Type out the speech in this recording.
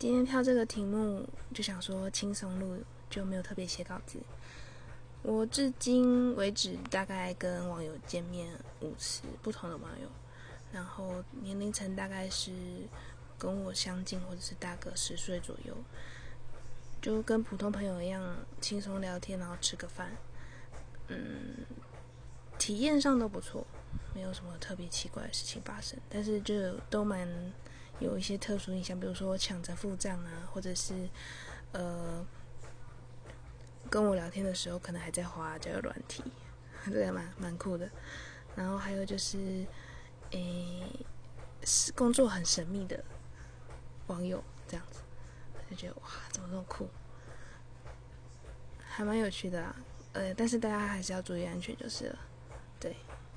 今天挑这个题目就想说轻松录，就没有特别写稿子。我至今为止大概跟网友见面5次不同的网友，然后年龄层大概是跟我相近或者是大个10岁左右，就跟普通朋友一样轻松聊天，然后吃个饭，体验上都不错，没有什么特别奇怪的事情发生，但是就都蛮有一些特殊印象，比如说抢着付账啊，或者是跟我聊天的时候可能还在滑交友软体，对啊，蛮酷的。然后还有就是是工作很神秘的网友，这样子就觉得哇怎么这么酷，还蛮有趣的啦。但是大家还是要注意安全就是了，对。